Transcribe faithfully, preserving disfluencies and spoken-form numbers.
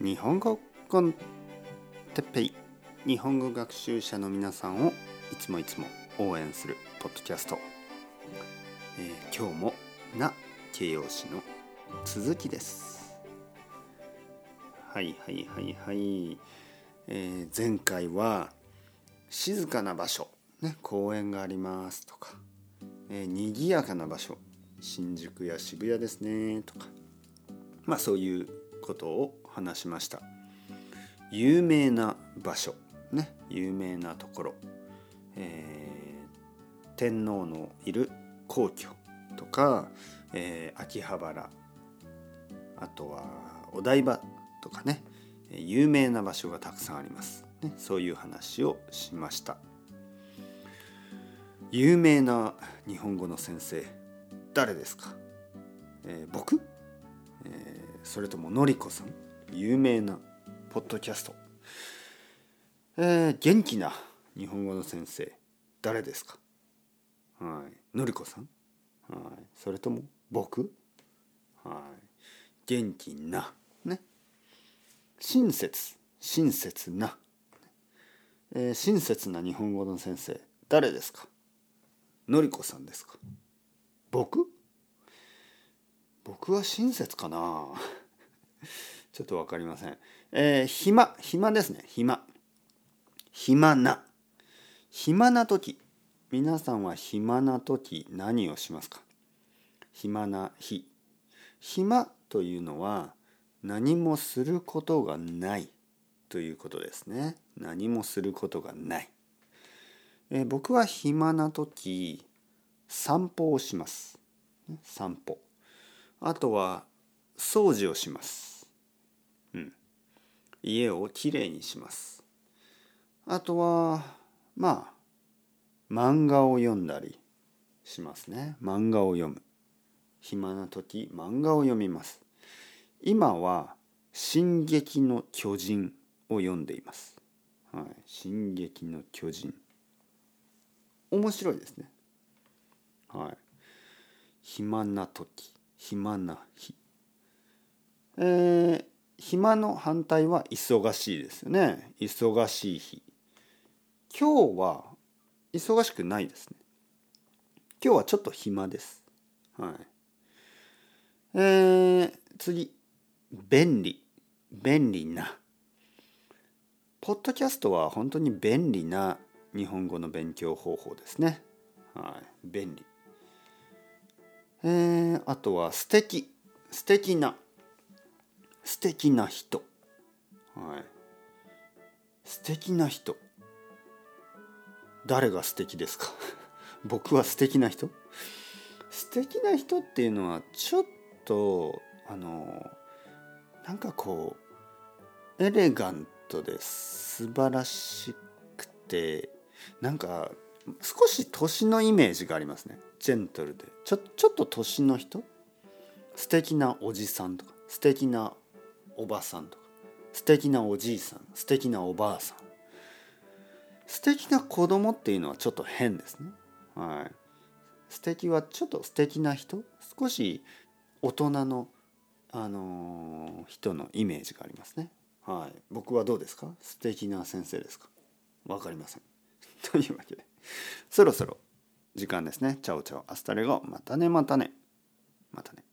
日本語コンテッペイ、日本語学習者の皆さんをいつもいつも応援するポッドキャスト、えー、今日もな形容詞の続きです。はいはいはいはい、えー、前回は静かな場所、ね、公園がありますとか、えー、にぎやかな場所、新宿や渋谷ですねとか、まあそういうことを話しました。有名な場所、ね、有名なところ、えー、天皇のいる皇居とか、えー、秋葉原、あとはお台場とかね、有名な場所がたくさんあります、ね、そういう話をしました。有名な日本語の先生誰ですか、えー、僕、えー、それとものりこさん、有名なポッドキャスト、えー、元気な日本語の先生誰ですか、はい、のりこさん、はい、それとも僕、はい、元気な、ね、親切、親切な、えー、親切な日本語の先生誰ですか、のりこさんですか、僕僕は親切かなちょっとわかりません。えー、暇、暇ですね。暇。暇な。暇なとき。皆さんは暇なとき何をしますか？暇な日。暇というのは何もすることがないということですね。何もすることがない。えー、僕は暇なとき、散歩をします。散歩。あとは掃除をします。うん。家をきれいにします。あとはまあ漫画を読んだりしますね。漫画を読む。暇な時漫画を読みます。今は進撃の巨人を読んでいます。はい、進撃の巨人。面白いですね。はい。暇な時、暇な日。えー、暇の反対は忙しいですよね。忙しい日。今日は忙しくないですね。今日はちょっと暇です。はい。えー、次。便利。便利な。ポッドキャストは本当に便利な日本語の勉強方法ですね。はい。便利。えー、あとは素敵、素敵な、素敵な人、はい、素敵な人、誰が素敵ですか？僕は素敵な人？素敵な人っていうのはちょっとあのなんかこうエレガントで素晴らしくて、なんか少し年のイメージがありますね。ジェントルでちょ、ちょっと年の人、素敵なおじさんとか素敵なおばさんとか素敵なおじいさん、素敵なおばあさん、素敵な子供っていうのはちょっと変ですね、はい、素敵はちょっと素敵な人、少し大人の、あのー、人のイメージがありますね、はい、僕はどうですか？素敵な先生ですか？わかりませんというわけでそろそろ時間ですね。チャオチャオ、アスタレゴ、またねまたねまたね。